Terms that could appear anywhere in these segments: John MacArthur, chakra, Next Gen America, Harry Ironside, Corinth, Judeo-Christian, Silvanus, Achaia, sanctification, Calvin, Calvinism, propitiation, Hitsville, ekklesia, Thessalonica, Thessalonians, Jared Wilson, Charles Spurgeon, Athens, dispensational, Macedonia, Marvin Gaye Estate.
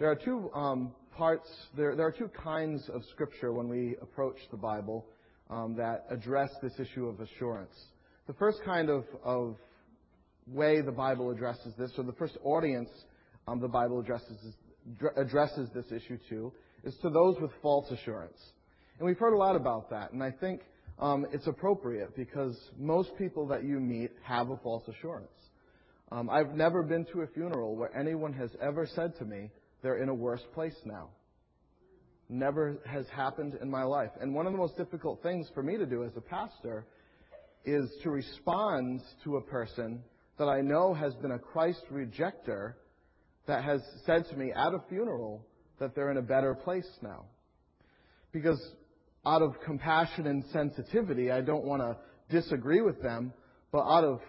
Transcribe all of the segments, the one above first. There are two two kinds of Scripture when we approach the Bible that address this issue of assurance. The first kind of way the Bible addresses this, or the first audience the Bible addresses this issue to, is to those with false assurance. And we've heard a lot about that, and I think it's appropriate because most people that you meet have a false assurance. I've never been to a funeral where anyone has ever said to me, "They're in a worse place now." Never has happened in my life. And one of the most difficult things for me to do as a pastor is to respond to a person that I know has been a Christ rejecter that has said to me at a funeral that they're in a better place now. Because out of compassion and sensitivity, I don't want to disagree with them, but out of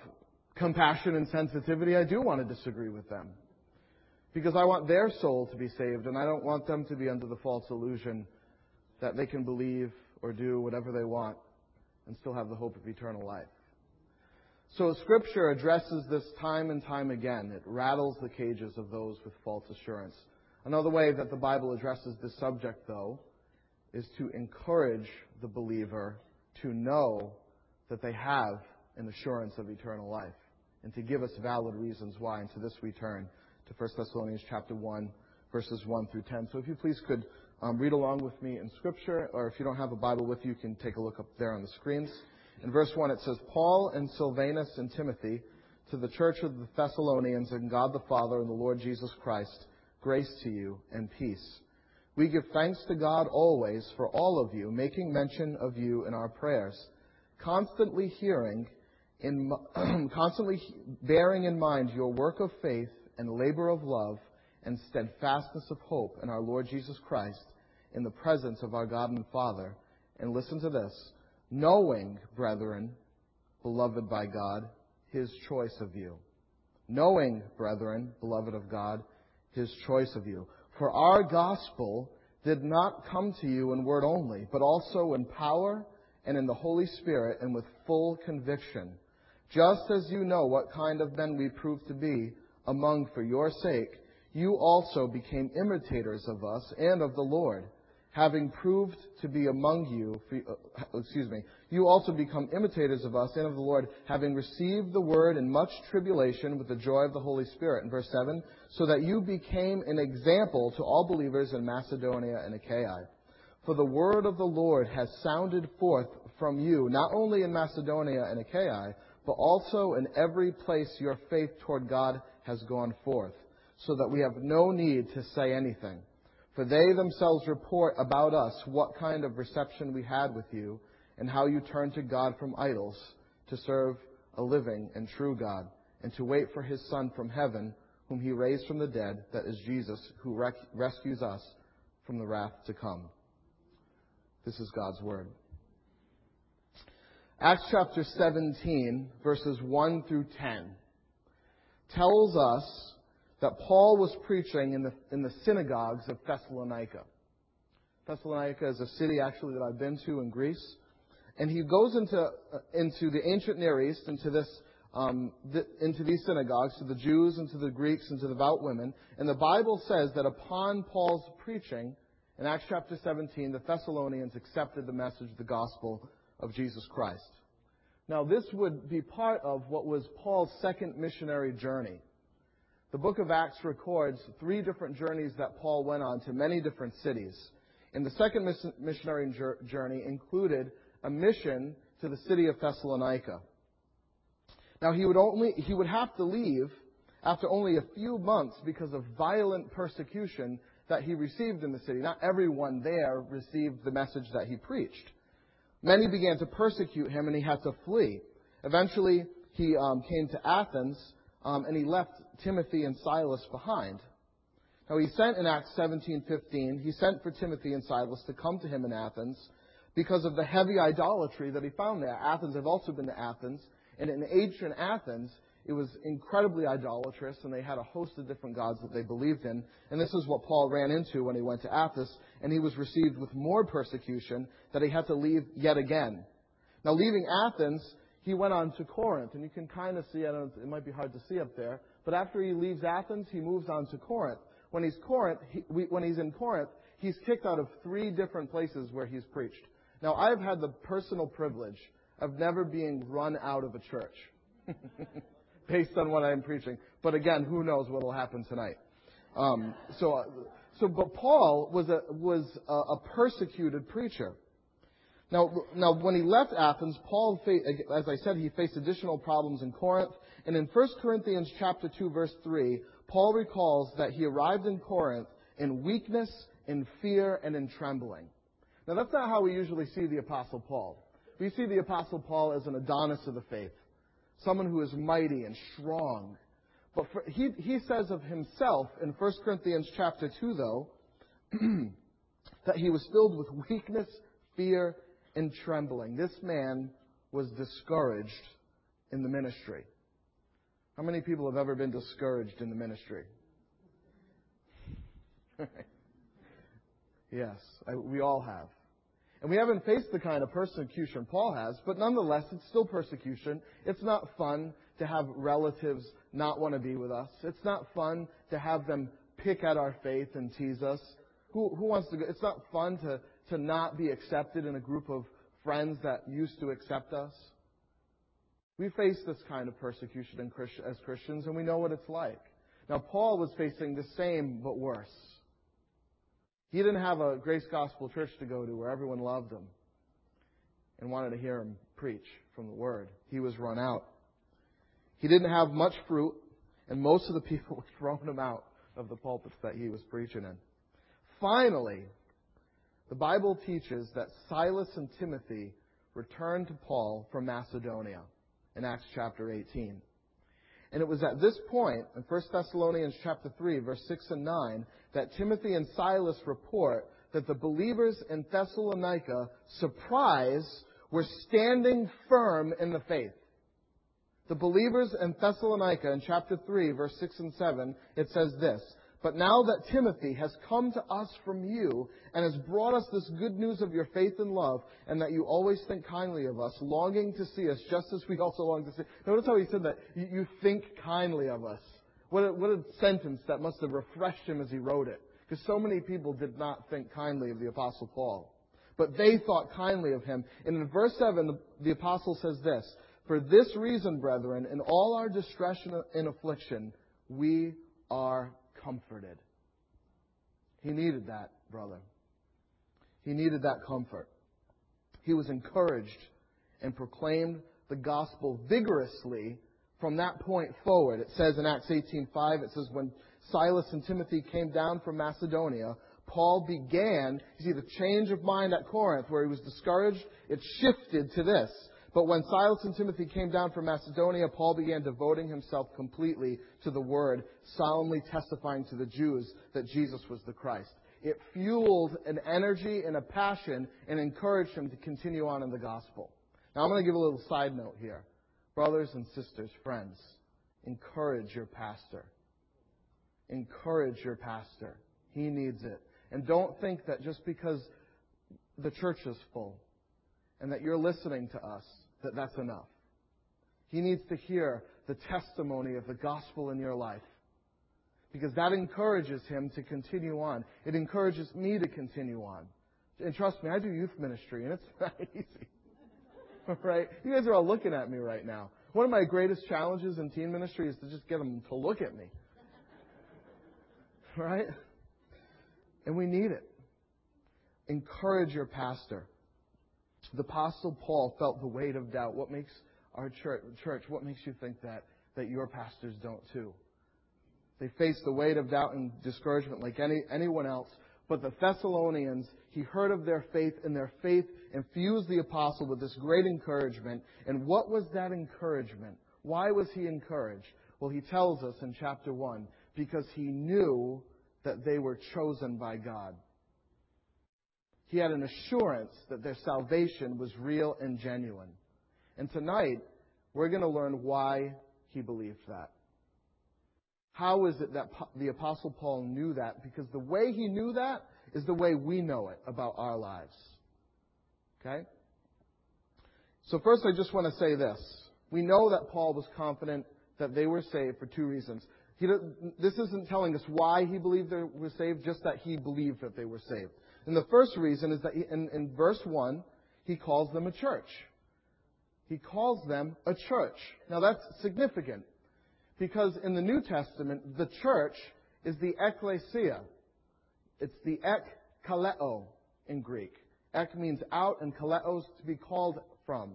compassion and sensitivity, I do want to disagree with them. Because I want their soul to be saved, and I don't want them to be under the false illusion that they can believe or do whatever they want and still have the hope of eternal life. So Scripture addresses this time and time again. It rattles the cages of those with false assurance. Another way that the Bible addresses this subject, though, is to encourage the believer to know that they have an assurance of eternal life and to give us valid reasons why. And to this we turn to 1 Thessalonians chapter 1, verses 1 through 10. So if you please could read along with me in Scripture, or if you don't have a Bible with you, you can take a look up there on the screens. In verse 1 it says, "Paul and Silvanus and Timothy, to the church of the Thessalonians and God the Father and the Lord Jesus Christ, grace to you and peace. We give thanks to God always for all of you, making mention of you in our prayers, constantly bearing in mind your work of faith and labor of love and steadfastness of hope in our Lord Jesus Christ in the presence of our God and Father. And listen to this, knowing, brethren, beloved by God, His choice of you. Knowing, brethren, beloved of God, His choice of you. For our gospel did not come to you in word only, but also in power and in the Holy Spirit and with full conviction, just as you know what kind of men we proved to be among for your sake. You also became imitators of us and of the Lord, having proved to be among you, you also become imitators of us and of the Lord, having received the word in much tribulation with the joy of the Holy Spirit." In verse 7, "So that you became an example to all believers in Macedonia and Achaia. For the word of the Lord has sounded forth from you, not only in Macedonia and Achaia, but also in every place your faith toward God has gone forth, so that we have no need to say anything. For they themselves report about us what kind of reception we had with you, and how you turned to God from idols to serve a living and true God, and to wait for His Son from heaven, whom He raised from the dead, that is Jesus, who rescues us from the wrath to come." This is God's Word. Acts chapter 17, verses 1 through 10, tells us that Paul was preaching in the synagogues of Thessalonica. Thessalonica is a city, actually, that I've been to in Greece. And he goes into the ancient Near East, into these synagogues, to the Jews and to the Greeks and to the devout women. And the Bible says that upon Paul's preaching, in Acts chapter 17, the Thessalonians accepted the message, the gospel of Jesus Christ. Now, this would be part of what was Paul's second missionary journey. The book of Acts records 3 different journeys that Paul went on to many different cities. And the second missionary journey included a mission to the city of Thessalonica. Now, he would have to leave after only a few months because of violent persecution that he received in the city. Not everyone there received the message that he preached. Many began to persecute him, and he had to flee. Eventually, he came to Athens, and he left Timothy and Silas behind. Now, he sent in Acts 17:15, he sent for Timothy and Silas to come to him in Athens because of the heavy idolatry that he found there. Athens, I've also been to Athens, and in ancient Athens, it was incredibly idolatrous, and they had a host of different gods that they believed in. And this is what Paul ran into when he went to Athens, and he was received with more persecution that he had to leave yet again. Now, leaving Athens, he went on to Corinth, and you can kind of see, it might be hard to see up there, but after he leaves Athens, he moves on to Corinth, when he's in Corinth, he's kicked out of three different places where he's preached. Now, I've had the personal privilege of never being run out of a church based on what I'm preaching. But again, who knows what will happen tonight. But Paul was a persecuted preacher. Now, when he left Athens, Paul, as I said, he faced additional problems in Corinth. And in 1 Corinthians chapter 2, verse 3, Paul recalls that he arrived in Corinth in weakness, in fear, and in trembling. Now, that's not how we usually see the Apostle Paul. We see the Apostle Paul as an Adonis of the faith, someone who is mighty and strong. But he says of himself in 1 Corinthians chapter 2, though, that he was filled with weakness, fear, and trembling. This man was discouraged in the ministry. How many people have ever been discouraged in the ministry? Yes, we all have. And we haven't faced the kind of persecution Paul has, but nonetheless, it's still persecution. It's not fun to have relatives not want to be with us. It's not fun to have them pick at our faith and tease us. Who wants to go? It's not fun to not be accepted in a group of friends that used to accept us. We face this kind of persecution as Christians, and we know what it's like. Now, Paul was facing the same, but worse. He didn't have a Grace Gospel church to go to where everyone loved him and wanted to hear him preach from the Word. He was run out. He didn't have much fruit, and most of the people were throwing him out of the pulpits that he was preaching in. Finally, the Bible teaches that Silas and Timothy returned to Paul from Macedonia in Acts chapter 18. And it was at this point, in 1 Thessalonians chapter 3, verse 6 and 9, that Timothy and Silas report that the believers in Thessalonica, surprise, were standing firm in the faith. The believers in Thessalonica, in chapter 3, verse 6 and 7, it says this: "But now that Timothy has come to us from you and has brought us this good news of your faith and love, and that you always think kindly of us, longing to see us just as we also long to see." Notice how he said that. You think kindly of us. What a sentence that must have refreshed him as he wrote it. Because so many people did not think kindly of the Apostle Paul. But they thought kindly of him. And in verse 7, the Apostle says this: "For this reason, brethren, in all our distress and affliction, we are comforted." He needed that, brother. He needed that comfort. He was encouraged and proclaimed the gospel vigorously from that point forward. It says in Acts 18:5, it says, "When Silas and Timothy came down from Macedonia, Paul began," you see the change of mind at Corinth where he was discouraged, it shifted to this. "But when Silas and Timothy came down from Macedonia, Paul began devoting himself completely to the Word, solemnly testifying to the Jews that Jesus was the Christ." It fueled an energy and a passion and encouraged him to continue on in the gospel. Now, I'm going to give a little side note here. Brothers and sisters, friends, encourage your pastor. Encourage your pastor. He needs it. And don't think that just because the church is full and that you're listening to us, that that's enough. He needs to hear the testimony of the gospel in your life, because that encourages him to continue on. It encourages me to continue on. And trust me, I do youth ministry, and it's not easy. Right? You guys are all looking at me right now. One of my greatest challenges in teen ministry is to just get them to look at me. Right? And we need it. Encourage your pastor. The Apostle Paul felt the weight of doubt. What makes our church, what makes you think that your pastors don't too? They faced the weight of doubt and discouragement like anyone else. But the Thessalonians, he heard of their faith, and their faith infused the Apostle with this great encouragement. And what was that encouragement? Why was he encouraged? Well, he tells us in chapter 1, because he knew that they were chosen by God. He had an assurance that their salvation was real and genuine. And tonight, we're going to learn why he believed that. How is it that the Apostle Paul knew that? Because the way he knew that is the way we know it about our lives. Okay? So first, I just want to say this. We know that Paul was confident that they were saved for two reasons. This isn't telling us why he believed they were saved, just that he believed that they were saved. And the first reason is that in verse 1, he calls them a church. He calls them a church. Now that's significant because in the New Testament, the church is the ekklesia. It's the ekkaleo in Greek. Ek means out and kaleos to be called from.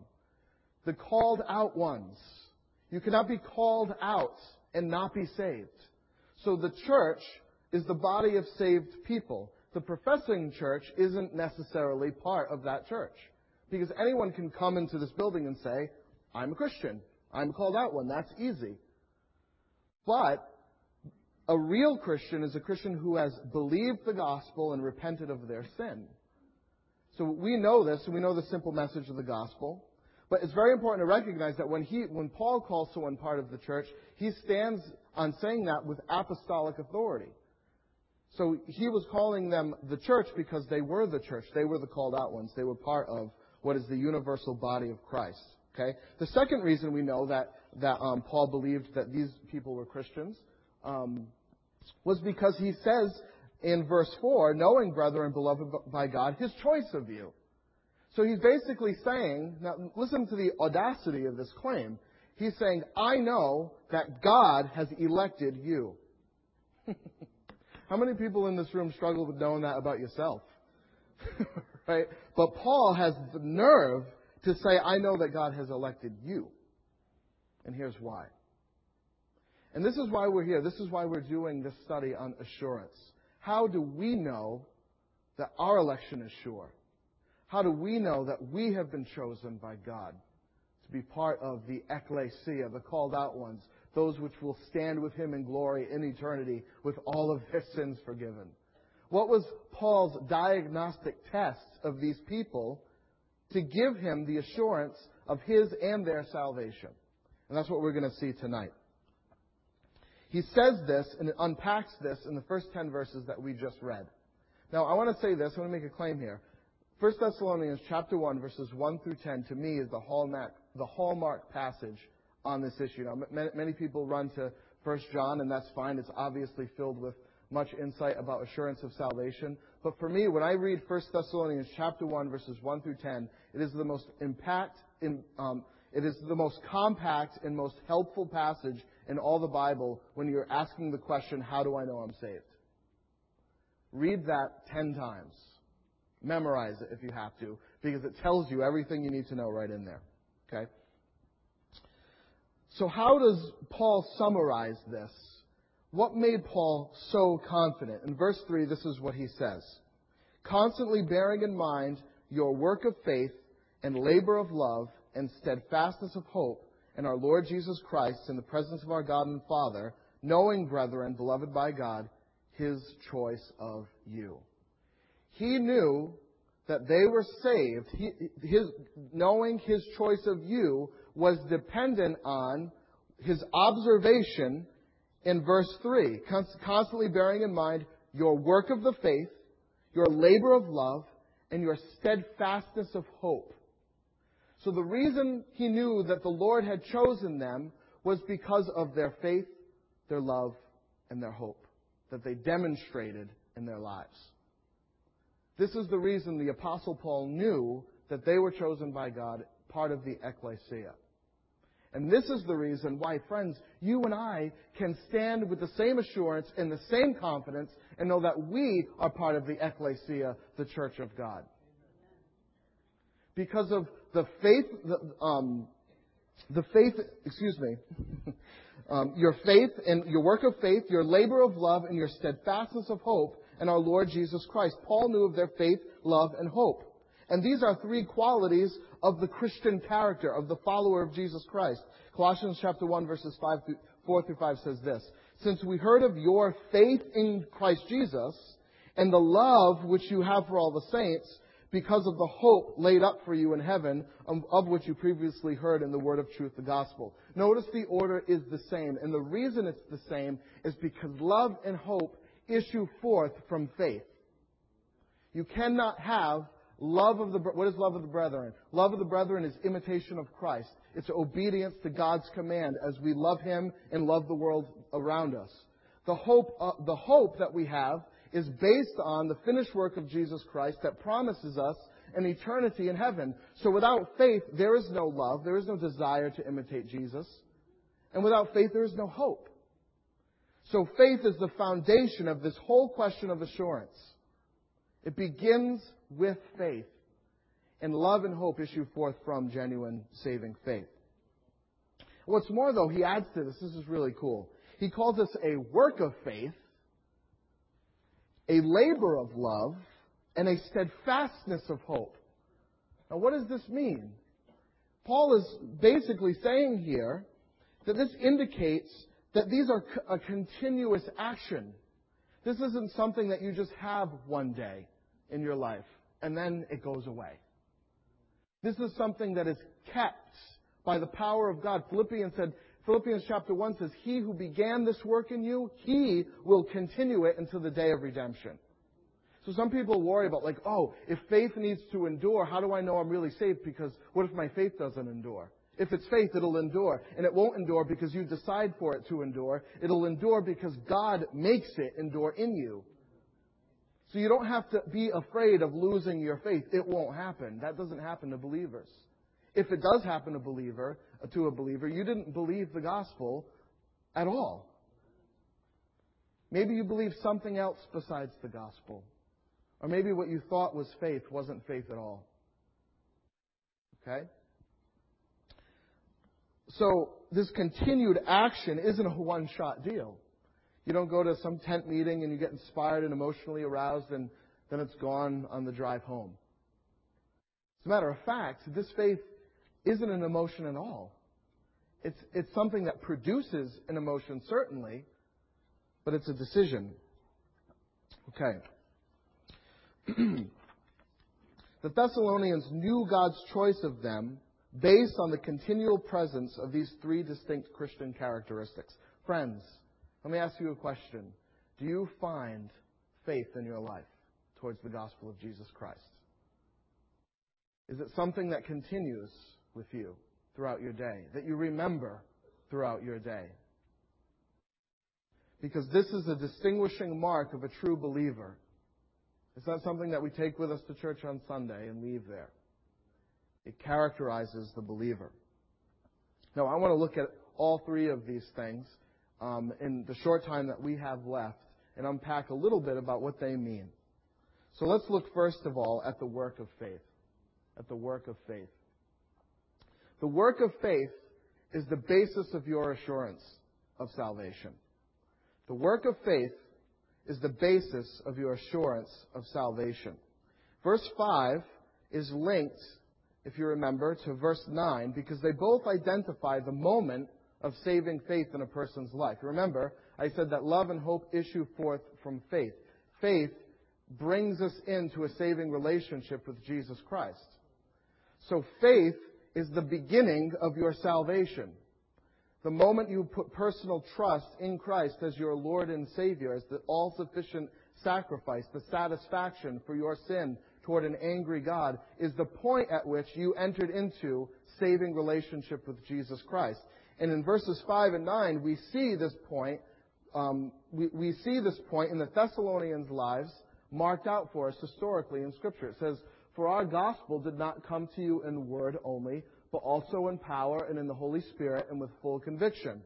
The called out ones. You cannot be called out and not be saved. So the church is the body of saved people. The professing church isn't necessarily part of that church. Because anyone can come into this building and say, I'm a Christian. I'm a called out one. That's easy. But a real Christian is a Christian who has believed the gospel and repented of their sin. So we know this, and we know the simple message of the gospel. But it's very important to recognize that when Paul calls someone part of the church, he stands on saying that with apostolic authority. So he was calling them the church because they were the church. They were the called out ones. They were part of what is the universal body of Christ. Okay. The second reason we know that Paul believed that these people were Christians was because he says in verse 4, knowing, brethren, beloved by God, his choice of you. So he's basically saying, now listen to the audacity of this claim. He's saying, I know that God has elected you. How many people in this room struggle with knowing that about yourself? Right? But Paul has the nerve to say, I know that God has elected you. And here's why. And this is why we're here. This is why we're doing this study on assurance. How do we know that our election is sure? How do we know that we have been chosen by God to be part of the ecclesia, the called out ones, those which will stand with him in glory in eternity with all of their sins forgiven? What was Paul's diagnostic test of these people to give him the assurance of his and their salvation? And that's what we're going to see tonight. He says this and it unpacks this in the first 10 verses that we just read. Now, I want to say this. I want to make a claim here. 1 Thessalonians chapter 1, verses 1 through 10, to me, is the hallmark passage on this issue. Now, many people run to 1 John, and that's fine. It's obviously filled with much insight about assurance of salvation. But for me, when I read 1 Thessalonians chapter 1, verses 1 through 10, it is the most compact and most helpful passage in all the Bible when you're asking the question, how do I know I'm saved? Read that 10 times. Memorize it if you have to, because it tells you everything you need to know right in there. Okay? So how does Paul summarize this? What made Paul so confident? In verse 3, this is what he says. Constantly bearing in mind your work of faith and labor of love and steadfastness of hope in our Lord Jesus Christ in the presence of our God and Father, knowing, brethren, beloved by God, his choice of you. He knew that they were saved. Knowing his choice of you was dependent on his observation in verse 3. Constantly bearing in mind your work of the faith, your labor of love, and your steadfastness of hope. So the reason he knew that the Lord had chosen them was because of their faith, their love, and their hope that they demonstrated in their lives. This is the reason the Apostle Paul knew that they were chosen by God, part of the ecclesia. And this is the reason why, friends, you and I can stand with the same assurance and the same confidence and know that we are part of the ecclesia, the church of God. Because of your faith and your work of faith, your labor of love, and your steadfastness of hope, and our Lord Jesus Christ. Paul knew of their faith, love, and hope. And these are three qualities of the Christian character, of the follower of Jesus Christ. Colossians chapter 1, verses 4 through 5 says this. Since we heard of your faith in Christ Jesus and the love which you have for all the saints because of the hope laid up for you in heaven, of which you previously heard in the word of truth, the gospel. Notice the order is the same. And the reason it's the same is because love and hope issue forth from faith. You cannot have What is love of the brethren? Love of the brethren is imitation of Christ. It's obedience to God's command as we love Him and love the world around us. The hope that we have is based on the finished work of Jesus Christ that promises us an eternity in heaven. So without faith, there is no love. There is no desire to imitate Jesus. And without faith, there is no hope. So faith is the foundation of this whole question of assurance. It begins with faith. And love and hope issue forth from genuine saving faith. What's more, though, he adds to this. This is really cool. He calls this a work of faith, a labor of love, and a steadfastness of hope. Now, what does this mean? Paul is basically saying here that this indicates that these are a continuous action. This isn't something that you just have one day in your life and then it goes away. This is something that is kept by the power of God. Philippians chapter 1 says, He who began this work in you, He will continue it until the day of redemption. So some people worry about if faith needs to endure, how do I know I'm really saved? Because what if my faith doesn't endure? If it's faith, it'll endure. And it won't endure because you decide for it to endure. It'll endure because God makes it endure in you. So you don't have to be afraid of losing your faith. It won't happen. That doesn't happen to believers. If it does happen to a believer, you didn't believe the gospel at all. Maybe you believe something else besides the gospel. Or maybe what you thought was faith wasn't faith at all. Okay? So this continued action isn't a one-shot deal. You don't go to some tent meeting and you get inspired and emotionally aroused and then it's gone on the drive home. As a matter of fact, this faith isn't an emotion at all. It's something that produces an emotion, certainly, but it's a decision. Okay. The Thessalonians knew God's choice of them based on the continual presence of these three distinct Christian characteristics. Friends, let me ask you a question. Do you find faith in your life towards the gospel of Jesus Christ? Is it something that continues with you throughout your day, that you remember throughout your day? Because this is a distinguishing mark of a true believer. It's not something that we take with us to church on Sunday and leave there. It characterizes the believer. Now, I want to look at all three of these things in the short time that we have left and unpack a little bit about what they mean. So let's look first of all at the work of faith. At the work of faith. The work of faith is the basis of your assurance of salvation. The work of faith is the basis of your assurance of salvation. Verse 5 is linked, if you remember, to verse 9 because they both identify the moment of saving faith in a person's life. Remember, I said that love and hope issue forth from faith. Faith brings us into a saving relationship with Jesus Christ. So faith is the beginning of your salvation. The moment you put personal trust in Christ as your Lord and Savior, as the all-sufficient sacrifice, the satisfaction for your sin toward an angry God, is the point at which you entered into saving relationship with Jesus Christ. And in verses 5 and 9, we see this point. We see this point in the Thessalonians' lives marked out for us historically in Scripture. It says, "For our gospel did not come to you in word only, but also in power and in the Holy Spirit and with full conviction."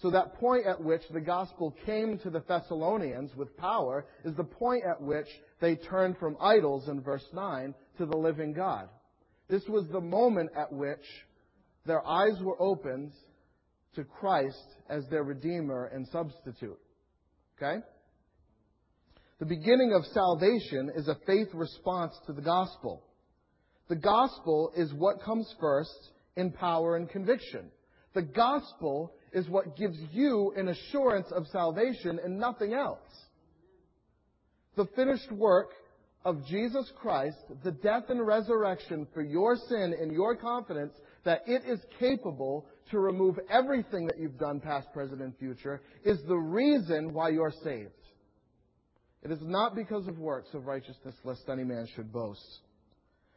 So that point at which the gospel came to the Thessalonians with power is the point at which they turned from idols in verse 9 to the living God. This was the moment at which their eyes were opened to Christ as their Redeemer and substitute. Okay? The beginning of salvation is a faith response to the gospel. The gospel is what comes first in power and conviction. The gospel is what gives you an assurance of salvation and nothing else. The finished work of Jesus Christ, the death and resurrection for your sin and your confidence that it is capable to remove everything that you've done past, present, and future, is the reason why you're saved. It is not because of works of righteousness, lest any man should boast.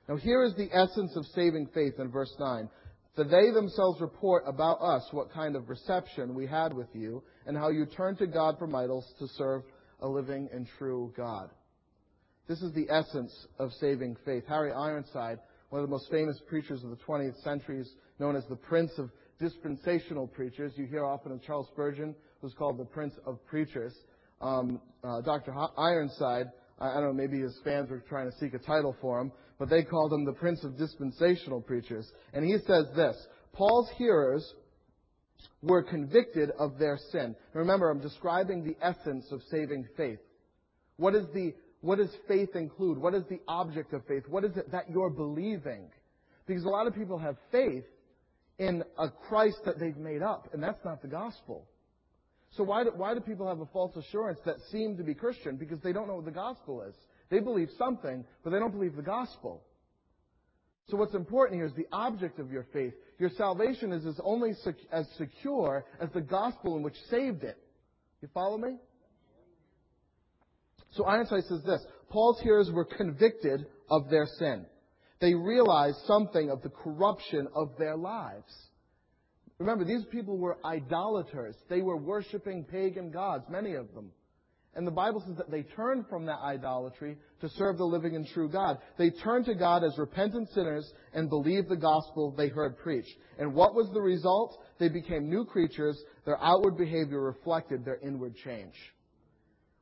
Now here is the essence of saving faith in verse 9. For they themselves report about us what kind of reception we had with you and how you turned to God from idols to serve a living and true God. This is the essence of saving faith. Harry Ironside, one of the most famous preachers of the 20th century, is known as the Prince of Dispensational Preachers. You hear often of Charles Spurgeon, who's called the Prince of Preachers. Dr. Ironside, I don't know, maybe his fans were trying to seek a title for him, but they called him the Prince of Dispensational Preachers. And he says this: Paul's hearers were convicted of their sin. Remember, I'm describing the essence of saving faith. What does faith include? What is the object of faith? What is it that you're believing? Because a lot of people have faith in a Christ that they've made up, and that's not the gospel. So why do people have a false assurance that seem to be Christian? Because they don't know what the gospel is. They believe something, but they don't believe the gospel. So what's important here is the object of your faith. Your salvation is only as secure as the gospel in which saved it. You follow me? So Ironside says this: Paul's hearers were convicted of their sin. They realized something of the corruption of their lives. Remember, these people were idolaters. They were worshiping pagan gods, many of them. And the Bible says that they turned from that idolatry to serve the living and true God. They turned to God as repentant sinners and believed the gospel they heard preached. And what was the result? They became new creatures. Their outward behavior reflected their inward change.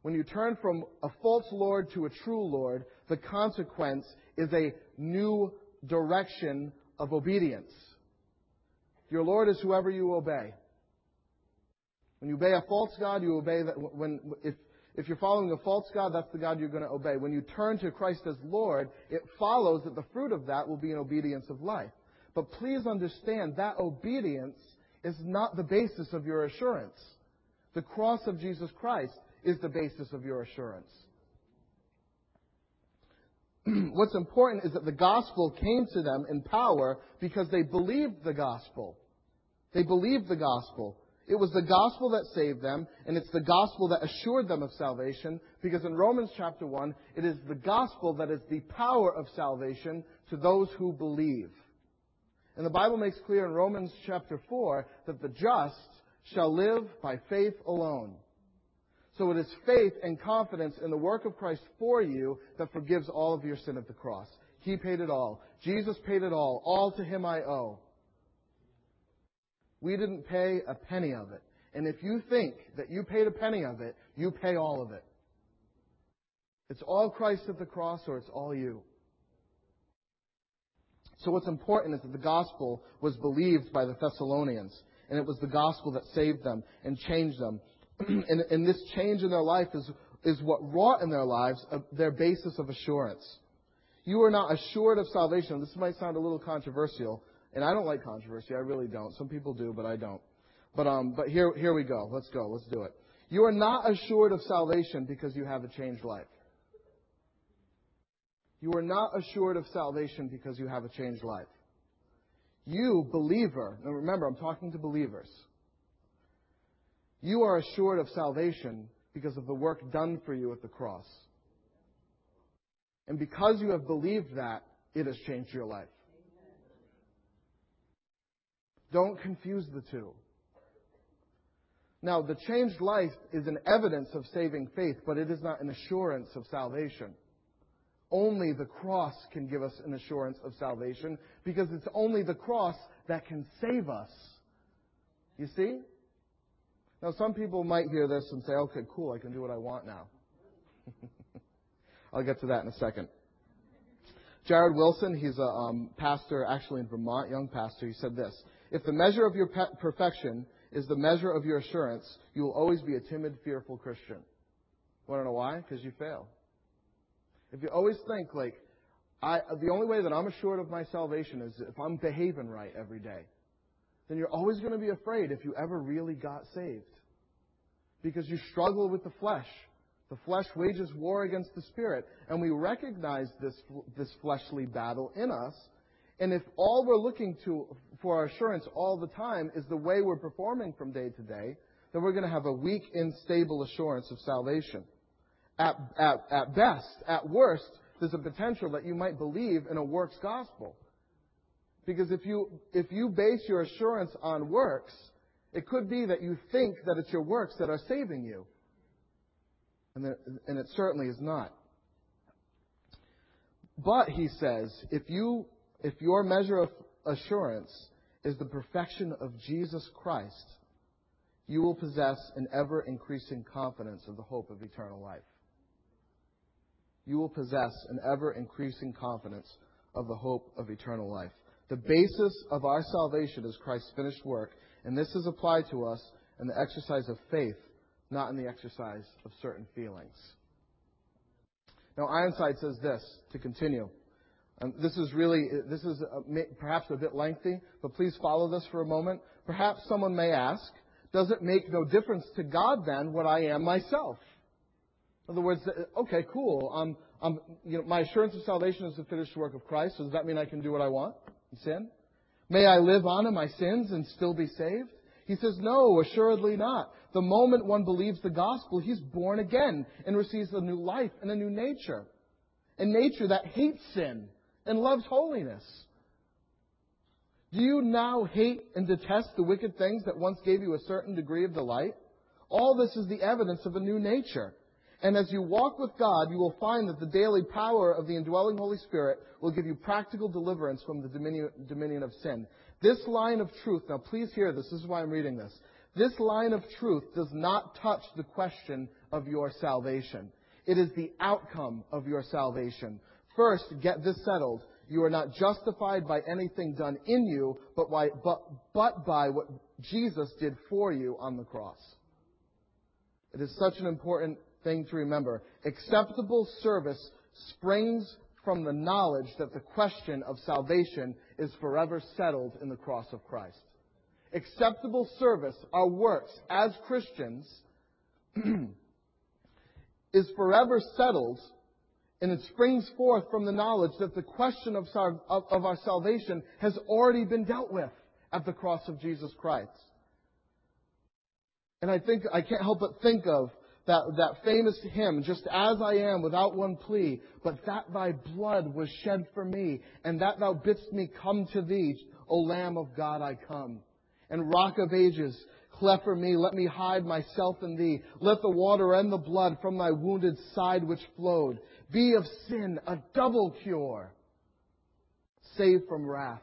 When you turn from a false Lord to a true Lord, the consequence is a new direction of obedience. Your Lord is whoever you obey. When you obey a false God, you obey that. If you're following a false God, that's the God you're going to obey. When you turn to Christ as Lord, it follows that the fruit of that will be an obedience of life. But please understand that obedience is not the basis of your assurance. The cross of Jesus Christ is the basis of your assurance. What's important is that the gospel came to them in power because they believed the gospel. They believed the gospel. It was the gospel that saved them, and it's the gospel that assured them of salvation, because in Romans chapter 1, it is the gospel that is the power of salvation to those who believe. And the Bible makes clear in Romans chapter 4 that the just shall live by faith alone. So it is faith and confidence in the work of Christ for you that forgives all of your sin at the cross. He paid it all. Jesus paid it all. All to Him I owe. We didn't pay a penny of it. And if you think that you paid a penny of it, you pay all of it. It's all Christ at the cross, or it's all you. So what's important is that the gospel was believed by the Thessalonians. And it was the gospel that saved them and changed them. And this change in their life is what wrought in their lives their basis of assurance. You are not assured of salvation. This might sound a little controversial, and I don't like controversy. I really don't. Some people do, but I don't. But here we go. Let's go. Let's do it. You are not assured of salvation because you have a changed life. You are not assured of salvation because you have a changed life. You, believer, now remember, I'm talking to believers. You are assured of salvation because of the work done for you at the cross. And because you have believed that, it has changed your life. Don't confuse the two. Now, the changed life is an evidence of saving faith, but it is not an assurance of salvation. Only the cross can give us an assurance of salvation, because it's only the cross that can save us. You see? Now, some people might hear this and say, okay, cool, I can do what I want now. I'll get to that in a second. Jared Wilson, he's a pastor actually in Vermont, young pastor. He said this: if the measure of your perfection is the measure of your assurance, you will always be a timid, fearful Christian. Want to know why? Because you fail. If you always think, the only way that I'm assured of my salvation is if I'm behaving right every day, then you're always going to be afraid if you ever really got saved. Because you struggle with the flesh. The flesh wages war against the spirit. And we recognize this fleshly battle in us. And if all we're looking to for our assurance all the time is the way we're performing from day to day, then we're going to have a weak, unstable assurance of salvation. At best, at worst, there's a potential that you might believe in a works gospel. Because if you base your assurance on works, it could be that you think that it's your works that are saving you. And it certainly is not. But, he says, if your measure of assurance is the perfection of Jesus Christ, you will possess an ever-increasing confidence of the hope of eternal life. You will possess an ever-increasing confidence of the hope of eternal life. The basis of our salvation is Christ's finished work, and this is applied to us in the exercise of faith, not in the exercise of certain feelings. Now, Ironside says this, to continue. This is perhaps a bit lengthy, but please follow this for a moment. Perhaps someone may ask, does it make no difference to God then what I am myself? In other words, okay, cool. My assurance of salvation is the finished work of Christ. So does that mean I can do what I want and sin? May I live on in my sins and still be saved? He says, no, assuredly not. The moment one believes the gospel, he's born again and receives a new life and a new nature. A nature that hates sin and loves holiness. Do you now hate and detest the wicked things that once gave you a certain degree of delight? All this is the evidence of a new nature. And as you walk with God, you will find that the daily power of the indwelling Holy Spirit will give you practical deliverance from the dominion of sin. This line of truth, now please hear this, this is why I'm reading this. This line of truth does not touch the question of your salvation. It is the outcome of your salvation. First, get this settled. You are not justified by anything done in you, but by what Jesus did for you on the cross. It is such an important thing to remember. Acceptable service springs from the knowledge that the question of salvation is forever settled in the cross of Christ. Acceptable service, our works as Christians, is forever settled, and it springs forth from the knowledge that the question of our salvation has already been dealt with at the cross of Jesus Christ. And I can't help but think of that famous hymn, just as I am without one plea, but that thy blood was shed for me, and that thou bidst me come to thee, O Lamb of God, I come. And Rock of Ages, cleft for me, let me hide myself in thee. Let the water and the blood from thy wounded side which flowed be of sin a double cure. Save from wrath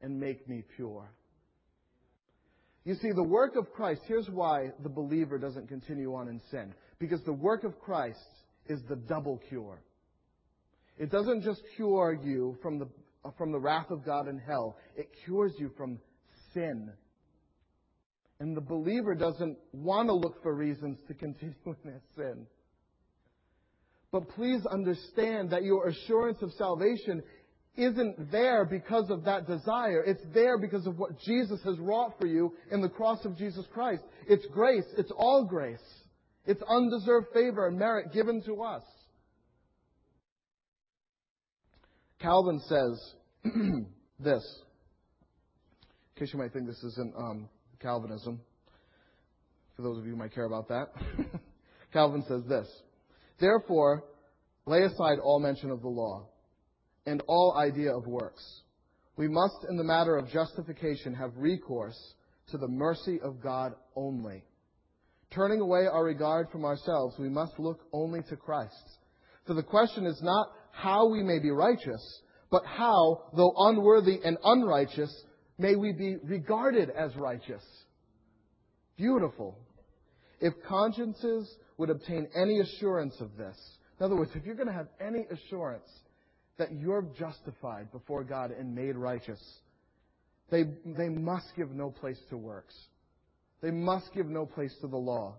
and make me pure. You see, the work of Christ, here's why the believer doesn't continue on in sin. Because the work of Christ is the double cure. It doesn't just cure you from the wrath of God in hell. It cures you from sin. And the believer doesn't want to look for reasons to continue in that sin. But please understand that your assurance of salvation isn't there because of that desire. It's there because of what Jesus has wrought for you in the cross of Jesus Christ. It's grace. It's all grace. It's undeserved favor and merit given to us. Calvin says this. In case you might think this isn't Calvinism. For those of you who might care about that. Calvin says this. Therefore, lay aside all mention of the law and all idea of works. We must, in the matter of justification, have recourse to the mercy of God only. Turning away our regard from ourselves, we must look only to Christ. For the question is not how we may be righteous, but how, though unworthy and unrighteous, may we be regarded as righteous. Beautiful. If consciences would obtain any assurance of this, in other words, if you're going to have any assurance that you're justified before God and made righteous, they must give no place to works. They must give no place to the law.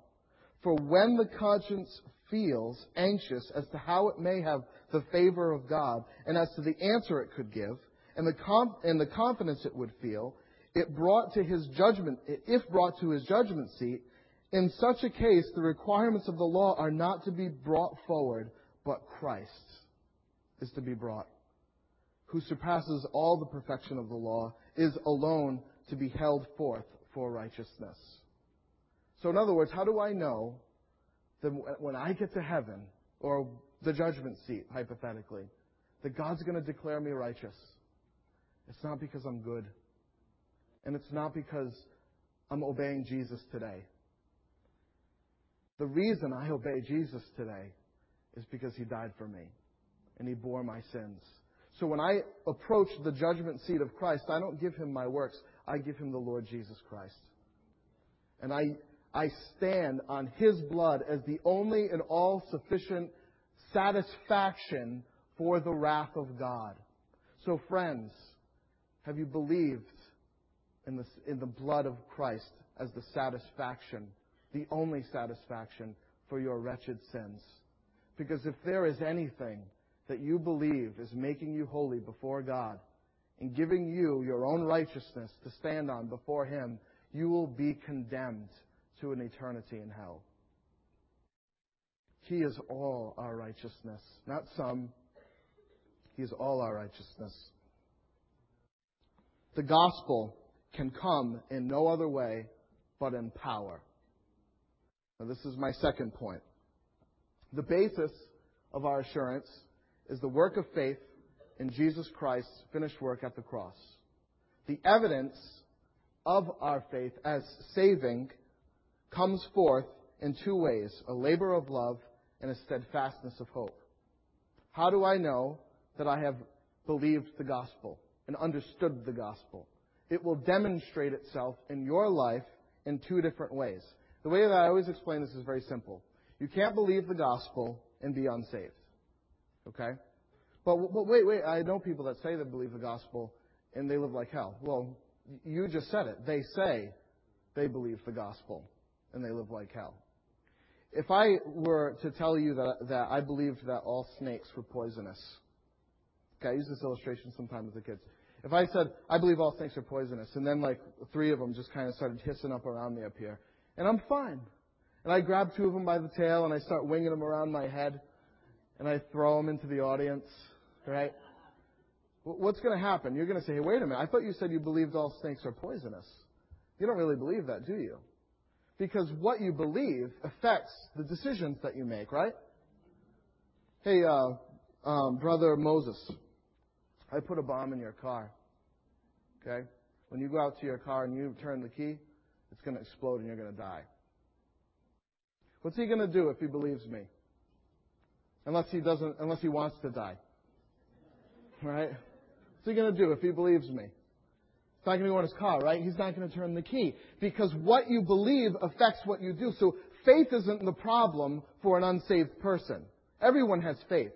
For when the conscience feels anxious as to how it may have the favor of God and as to the answer it could give, and the confidence it would feel, if brought to his judgment seat, in such a case, the requirements of the law are not to be brought forward, but Christ is to be brought, who surpasses all the perfection of the law, is alone to be held forth for righteousness. So in other words, how do I know that when I get to heaven, or the judgment seat, hypothetically, that God's going to declare me righteous, it's not because I'm good. And it's not because I'm obeying Jesus today. The reason I obey Jesus today is because He died for me and He bore my sins. So when I approach the judgment seat of Christ, I don't give Him my works. I give Him the Lord Jesus Christ. And I stand on His blood as the only and all-sufficient satisfaction for the wrath of God. So friends, have you believed in the blood of Christ as the satisfaction, the only satisfaction for your wretched sins? Because if there is anything that you believe is making you holy before God and giving you your own righteousness to stand on before Him, you will be condemned to an eternity in hell. He is all our righteousness. Not some. He is all our righteousness. The gospel can come in no other way but in power. Now, this is my second point. The basis of our assurance is the work of faith in Jesus Christ's finished work at the cross. The evidence of our faith as saving comes forth in two ways: a labor of love and a steadfastness of hope. How do I know that I have believed the gospel and understood the gospel? It will demonstrate itself in your life in two different ways. The way that I always explain this is very simple. You can't believe the gospel and be unsaved. Okay? But wait. I know people that say they believe the gospel and they live like hell. Well, you just said it. They say they believe the gospel and they live like hell. If I were to tell you that I believed that all snakes were poisonous. Okay, I use this illustration sometimes with the kids. If I said, I believe all snakes are poisonous, and then like three of them just kind of started hissing up around me up here, and I'm fine. And I grab two of them by the tail, and I start winging them around my head, and I throw them into the audience, right? What's going to happen? You're going to say, hey, wait a minute, I thought you said you believed all snakes are poisonous. You don't really believe that, do you? Because what you believe affects the decisions that you make, right? Hey, Brother Moses, I put a bomb in your car. Okay? When you go out to your car and you turn the key, it's going to explode and you're going to die. What's he going to do if he believes me? Unless he wants to die. Right? What's he going to do if he believes me? He's not going to go in his car, right? He's not going to turn the key. Because what you believe affects what you do. So faith isn't the problem for an unsaved person. Everyone has faith.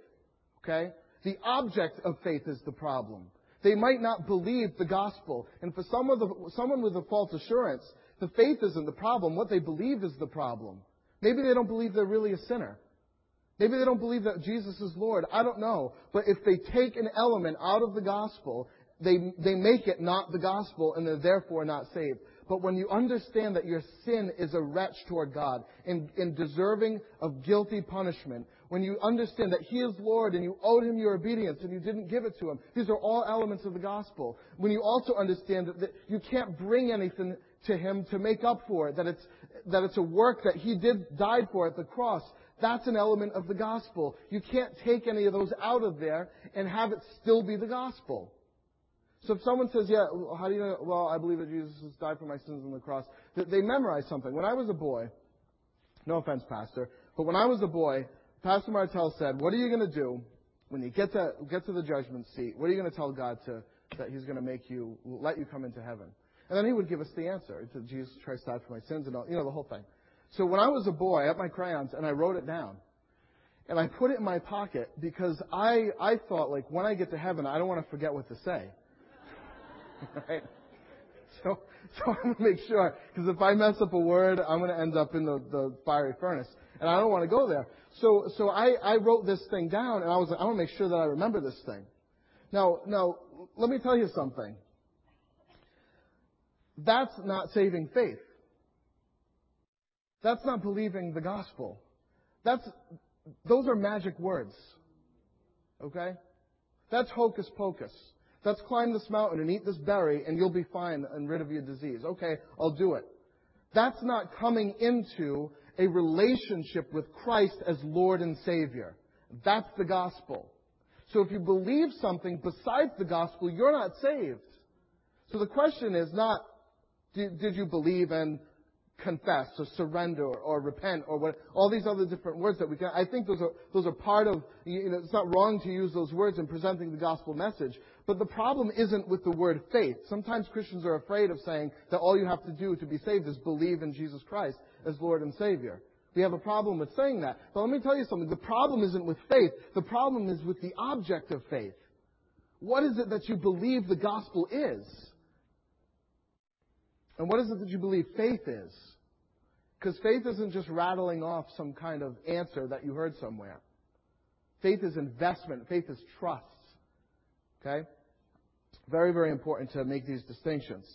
Okay? The object of faith is the problem. They might not believe the gospel. And for someone with a false assurance, the faith isn't the problem. What they believe is the problem. Maybe they don't believe they're really a sinner. Maybe they don't believe that Jesus is Lord. I don't know. But if they take an element out of the gospel, they make it not the gospel and they're therefore not saved. But when you understand that your sin is a wretch toward God and deserving of guilty punishment, when you understand that He is Lord and you owed Him your obedience and you didn't give it to Him, these are all elements of the gospel. When you also understand that you can't bring anything to Him to make up for it, that it's a work that He died for at the cross, that's an element of the gospel. You can't take any of those out of there and have it still be the gospel. So if someone says, yeah, how do you know? Well, I believe that Jesus has died for my sins on the cross. They memorize something. When I was a boy, no offense, Pastor, but when I was a boy, Pastor Martell said, what are you going to do when you get to the judgment seat? What are you going to tell God that He's going to let you come into heaven? And then he would give us the answer. It's that Jesus Christ died for my sins and all, the whole thing. So when I was a boy, I had my crayons and I wrote it down. And I put it in my pocket because I thought, like, when I get to heaven, I don't want to forget what to say. Right? So I'm going to make sure, because if I mess up a word, I'm going to end up in the fiery furnace. And I don't want to go there. So I wrote this thing down, and I was like, I want to make sure that I remember this thing. Now, let me tell you something. That's not saving faith. That's not believing the gospel. Those are magic words. Okay? That's hocus pocus. That's climb this mountain and eat this berry and you'll be fine and rid of your disease. Okay, I'll do it. That's not coming into a relationship with Christ as Lord and Savior. That's the gospel. So if you believe something besides the gospel, you're not saved. So the question is not, did you believe and confess or surrender or repent or what? All these other different words that we can. I think those are part of, it's not wrong to use those words in presenting the gospel message. But the problem isn't with the word faith. Sometimes Christians are afraid of saying that all you have to do to be saved is believe in Jesus Christ as Lord and Savior. We have a problem with saying that. But let me tell you something. The problem isn't with faith. The problem is with the object of faith. What is it that you believe the gospel is? And what is it that you believe faith is? Because faith isn't just rattling off some kind of answer that you heard somewhere. Faith is investment. Faith is trust. Okay? Very, very important to make these distinctions.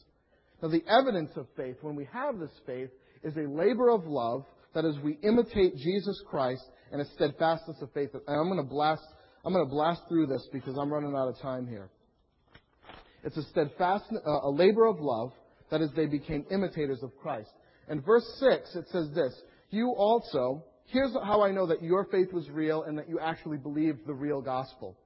Now, the evidence of faith, when we have this faith, is a labor of love. That is, we imitate Jesus Christ and a steadfastness of faith. And I'm going to blast through this because I'm running out of time here. It's a labor of love. That is, they became imitators of Christ. And verse 6, it says this: "You also." Here's how I know that your faith was real and that you actually believed the real gospel.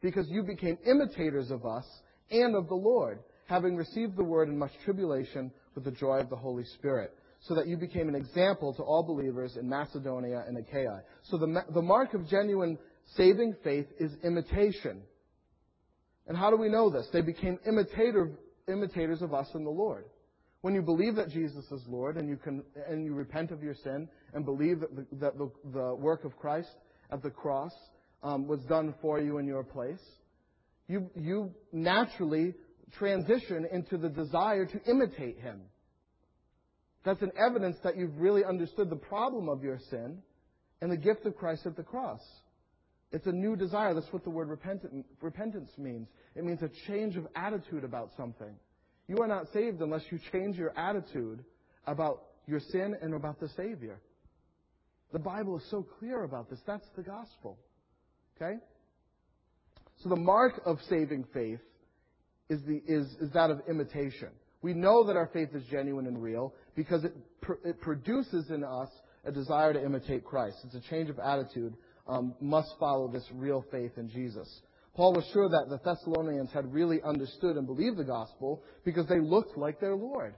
Because you became imitators of us and of the Lord, having received the word in much tribulation with the joy of the Holy Spirit. So that you became an example to all believers in Macedonia and Achaia. So the mark of genuine saving faith is imitation. And how do we know this? They became imitators of us and the Lord. When you believe that Jesus is Lord and you repent of your sin and believe that the work of Christ at the cross was done for you in your place, you naturally transition into the desire to imitate Him. That's an evidence that you've really understood the problem of your sin and the gift of Christ at the cross. It's a new desire. That's what the word repentance means. It means a change of attitude about something. You are not saved unless you change your attitude about your sin and about the Savior. The Bible is so clear about this. That's the gospel. Okay? So the mark of saving faith is that of imitation. We know that our faith is genuine and real because it produces in us a desire to imitate Christ. It's a change of attitude, must follow this real faith in Jesus. Paul was sure that the Thessalonians had really understood and believed the gospel because they looked like their Lord.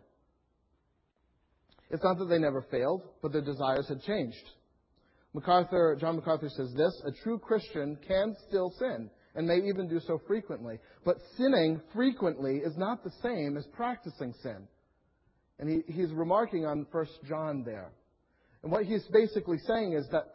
It's not that they never failed, but their desires had changed. John MacArthur says this: "A true Christian can still sin, and may even do so frequently. But sinning frequently is not the same as practicing sin." And he's remarking on 1 John there. And what he's basically saying is that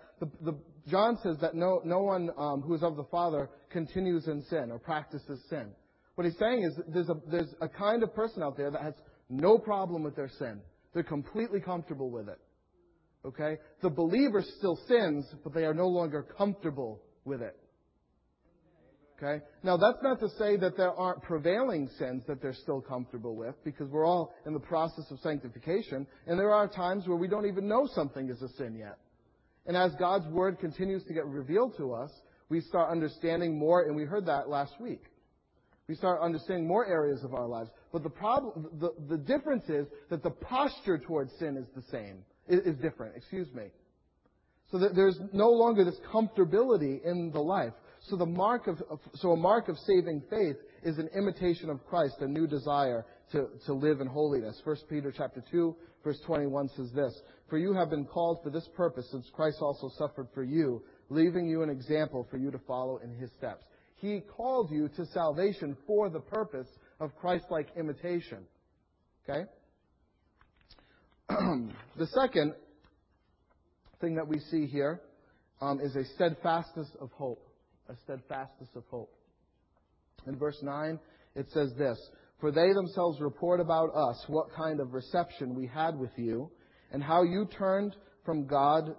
John says that no one who is of the Father continues in sin or practices sin. What he's saying is that there's a kind of person out there that has no problem with their sin. They're completely comfortable with it. Okay? The believer still sins, but they are no longer comfortable with it. Okay? Now, that's not to say that there aren't prevailing sins that they're still comfortable with, because we're all in the process of sanctification, and there are times where we don't even know something is a sin yet. And as God's Word continues to get revealed to us, we start understanding more, and we heard that last week. We start understanding more areas of our lives. But the difference is that the posture towards sin is different. So that there's no longer this comfortability in the life. So a mark of saving faith is an imitation of Christ, a new desire to live in holiness. 1 Peter chapter 2, verse 21 says this: "For you have been called for this purpose, since Christ also suffered for you, leaving you an example for you to follow in His steps." He called you to salvation for the purpose of Christ-like imitation. Okay? The second thing that we see here is a steadfastness of hope. A steadfastness of hope. In verse 9, it says this: "For they themselves report about us what kind of reception we had with you, and how you turned to God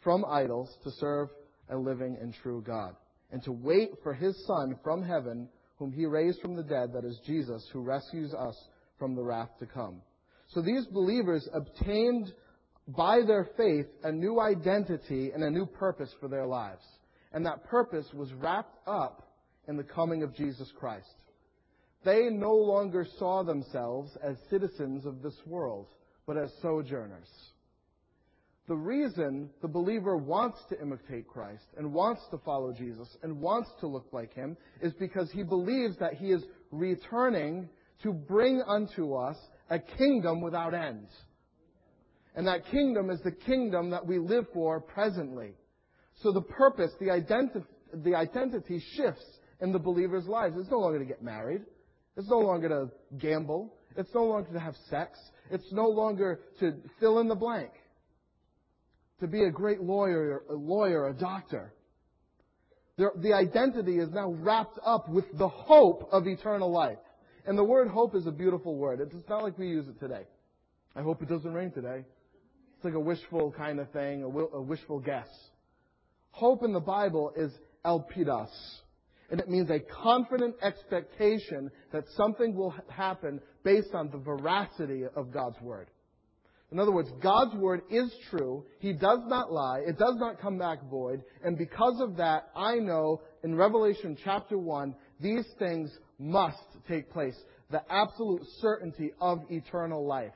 from idols to serve a living and true God, and to wait for His Son from heaven, whom He raised from the dead, that is Jesus, who rescues us from the wrath to come." So these believers obtained by their faith a new identity and a new purpose for their lives. And that purpose was wrapped up in the coming of Jesus Christ. They no longer saw themselves as citizens of this world, but as sojourners. The reason the believer wants to imitate Christ and wants to follow Jesus and wants to look like Him is because he believes that He is returning to bring unto us a kingdom without end. And that kingdom is the kingdom that we live for presently. So the purpose, the identity shifts in the believer's lives. It's no longer to get married. It's no longer to gamble. It's no longer to have sex. It's no longer to fill in the blank. To be a great lawyer, a doctor. The identity is now wrapped up with the hope of eternal life. And the word hope is a beautiful word. It's not like we use it today. I hope it doesn't rain today. It's like a wishful kind of thing, a wishful guess. Hope in the Bible is elpidas. And it means a confident expectation that something will happen based on the veracity of God's Word. In other words, God's Word is true. He does not lie. It does not come back void. And because of that, I know in Revelation chapter 1, these things must take place. The absolute certainty of eternal life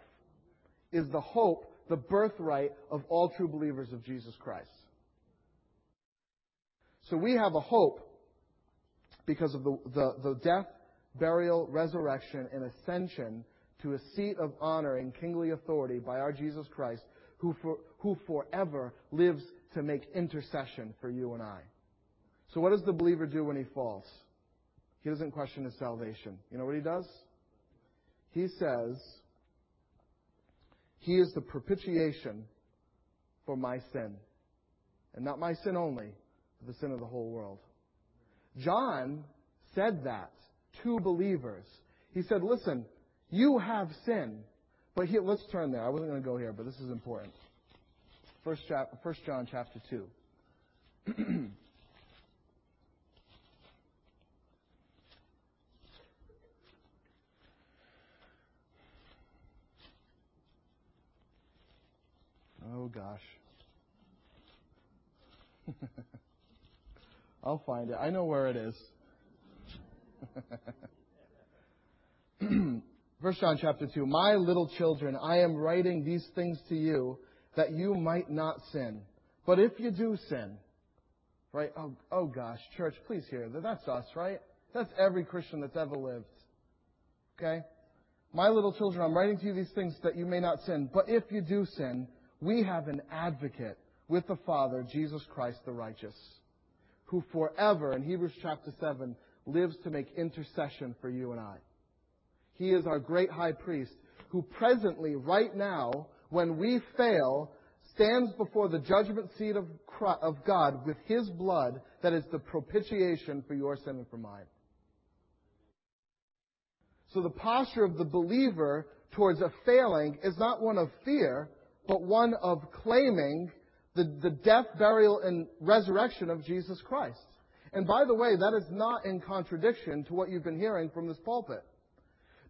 is the hope, the birthright of all true believers of Jesus Christ. So we have a hope because of the death, burial, resurrection, and ascension to a seat of honor and kingly authority by our Jesus Christ, who forever lives to make intercession for you and I. So what does the believer do when he falls? He doesn't question his salvation. You know what he does? He says, He is the propitiation for my sin. And not my sin only, but the sin of the whole world. John said that to believers. He said, listen, you have sin. But here, let's turn there. I wasn't going to go here, but this is important. First John chapter 2. Oh, gosh. I'll find it. I know where it is. 1 John chapter 2. My little children, I am writing these things to you that you might not sin. But if you do sin, right? Oh gosh, church, please hear that. That's us, right? That's every Christian that's ever lived. Okay? My little children, I'm writing to you these things that you may not sin. But if you do sin, we have an advocate with the Father, Jesus Christ the righteous, who forever, in Hebrews chapter 7, lives to make intercession for you and I. He is our great high priest, who presently, right now, when we fail, stands before the judgment seat of God with His blood that is the propitiation for your sin and for mine. So the posture of the believer towards a failing is not one of fear, but one of claiming the death, burial, and resurrection of Jesus Christ. And by the way, that is not in contradiction to what you've been hearing from this pulpit.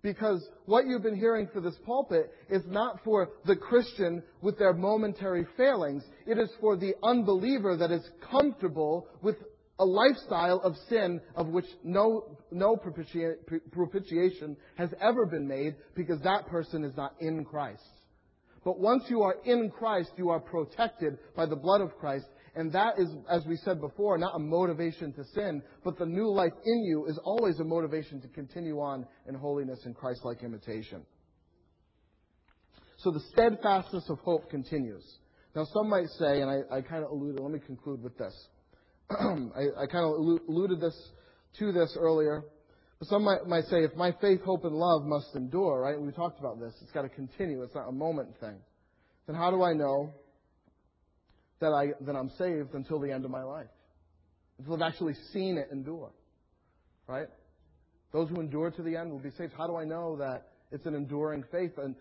Because what you've been hearing for this pulpit is not for the Christian with their momentary failings. It is for the unbeliever that is comfortable with a lifestyle of sin of which no propitiation has ever been made, because that person is not in Christ. But once you are in Christ, you are protected by the blood of Christ. And that is, as we said before, not a motivation to sin, but the new life in you is always a motivation to continue on in holiness and Christ-like imitation. So the steadfastness of hope continues. Now some might say, and I kind of alluded, let me conclude with this. I kind of alluded to this earlier. But some might say, if my faith, hope, and love must endure, right? We talked about this. It's got to continue. It's not a moment thing. Then how do I know that I'm saved until the end of my life? Until I've actually seen it endure, right? Those who endure to the end will be saved. How do I know that it's an enduring faith? And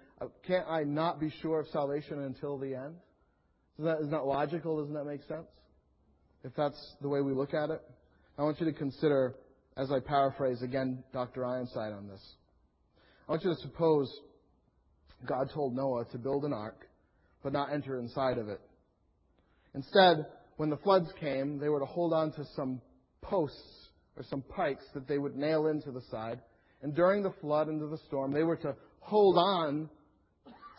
can't I not be sure of salvation until the end? Isn't that logical? Doesn't that make sense? If that's the way we look at it. I want you to consider, as I paraphrase again, Dr. Ironside on this. I want you to suppose God told Noah to build an ark, but not enter inside of it. Instead, when the floods came, they were to hold on to some posts or some pikes that they would nail into the side. And during the flood, into the storm, they were to hold on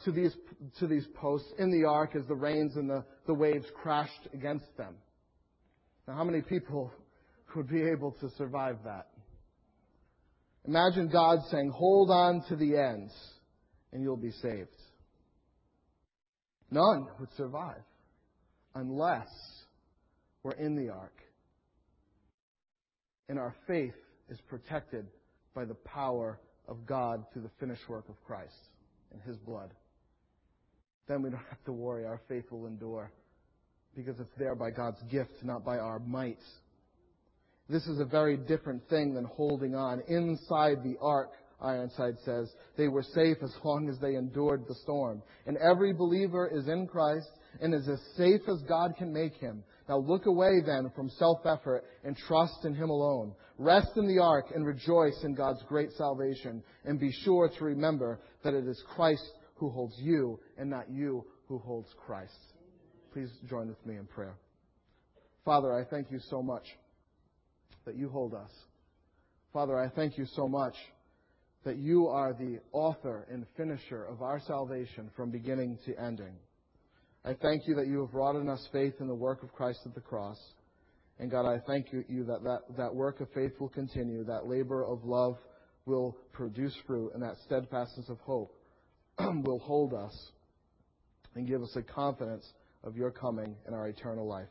to these posts in the ark as the rains and the waves crashed against them. Now, how many people would be able to survive that? Imagine God saying, hold on to the ends and you'll be saved. None would survive unless we're in the ark and our faith is protected by the power of God through the finished work of Christ and His blood. Then we don't have to worry. Our faith will endure because it's there by God's gift, not by our might. This is a very different thing than holding on. Inside the ark, Ironside says, they were safe as long as they endured the storm. And every believer is in Christ and is as safe as God can make him. Now look away then from self-effort and trust in Him alone. Rest in the ark and rejoice in God's great salvation. And be sure to remember that it is Christ who holds you and not you who holds Christ. Please join with me in prayer. Father, I thank You so much that You hold us. Father, I thank You so much that You are the author and finisher of our salvation from beginning to ending. I thank You that You have wrought in us faith in the work of Christ at the cross. And God, I thank You that work of faith will continue, that labor of love will produce fruit, and that steadfastness of hope will hold us and give us a confidence of Your coming and our eternal life.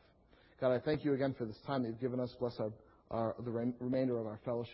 God, I thank You again for this time that You've given us. Bless the remainder of our fellowship.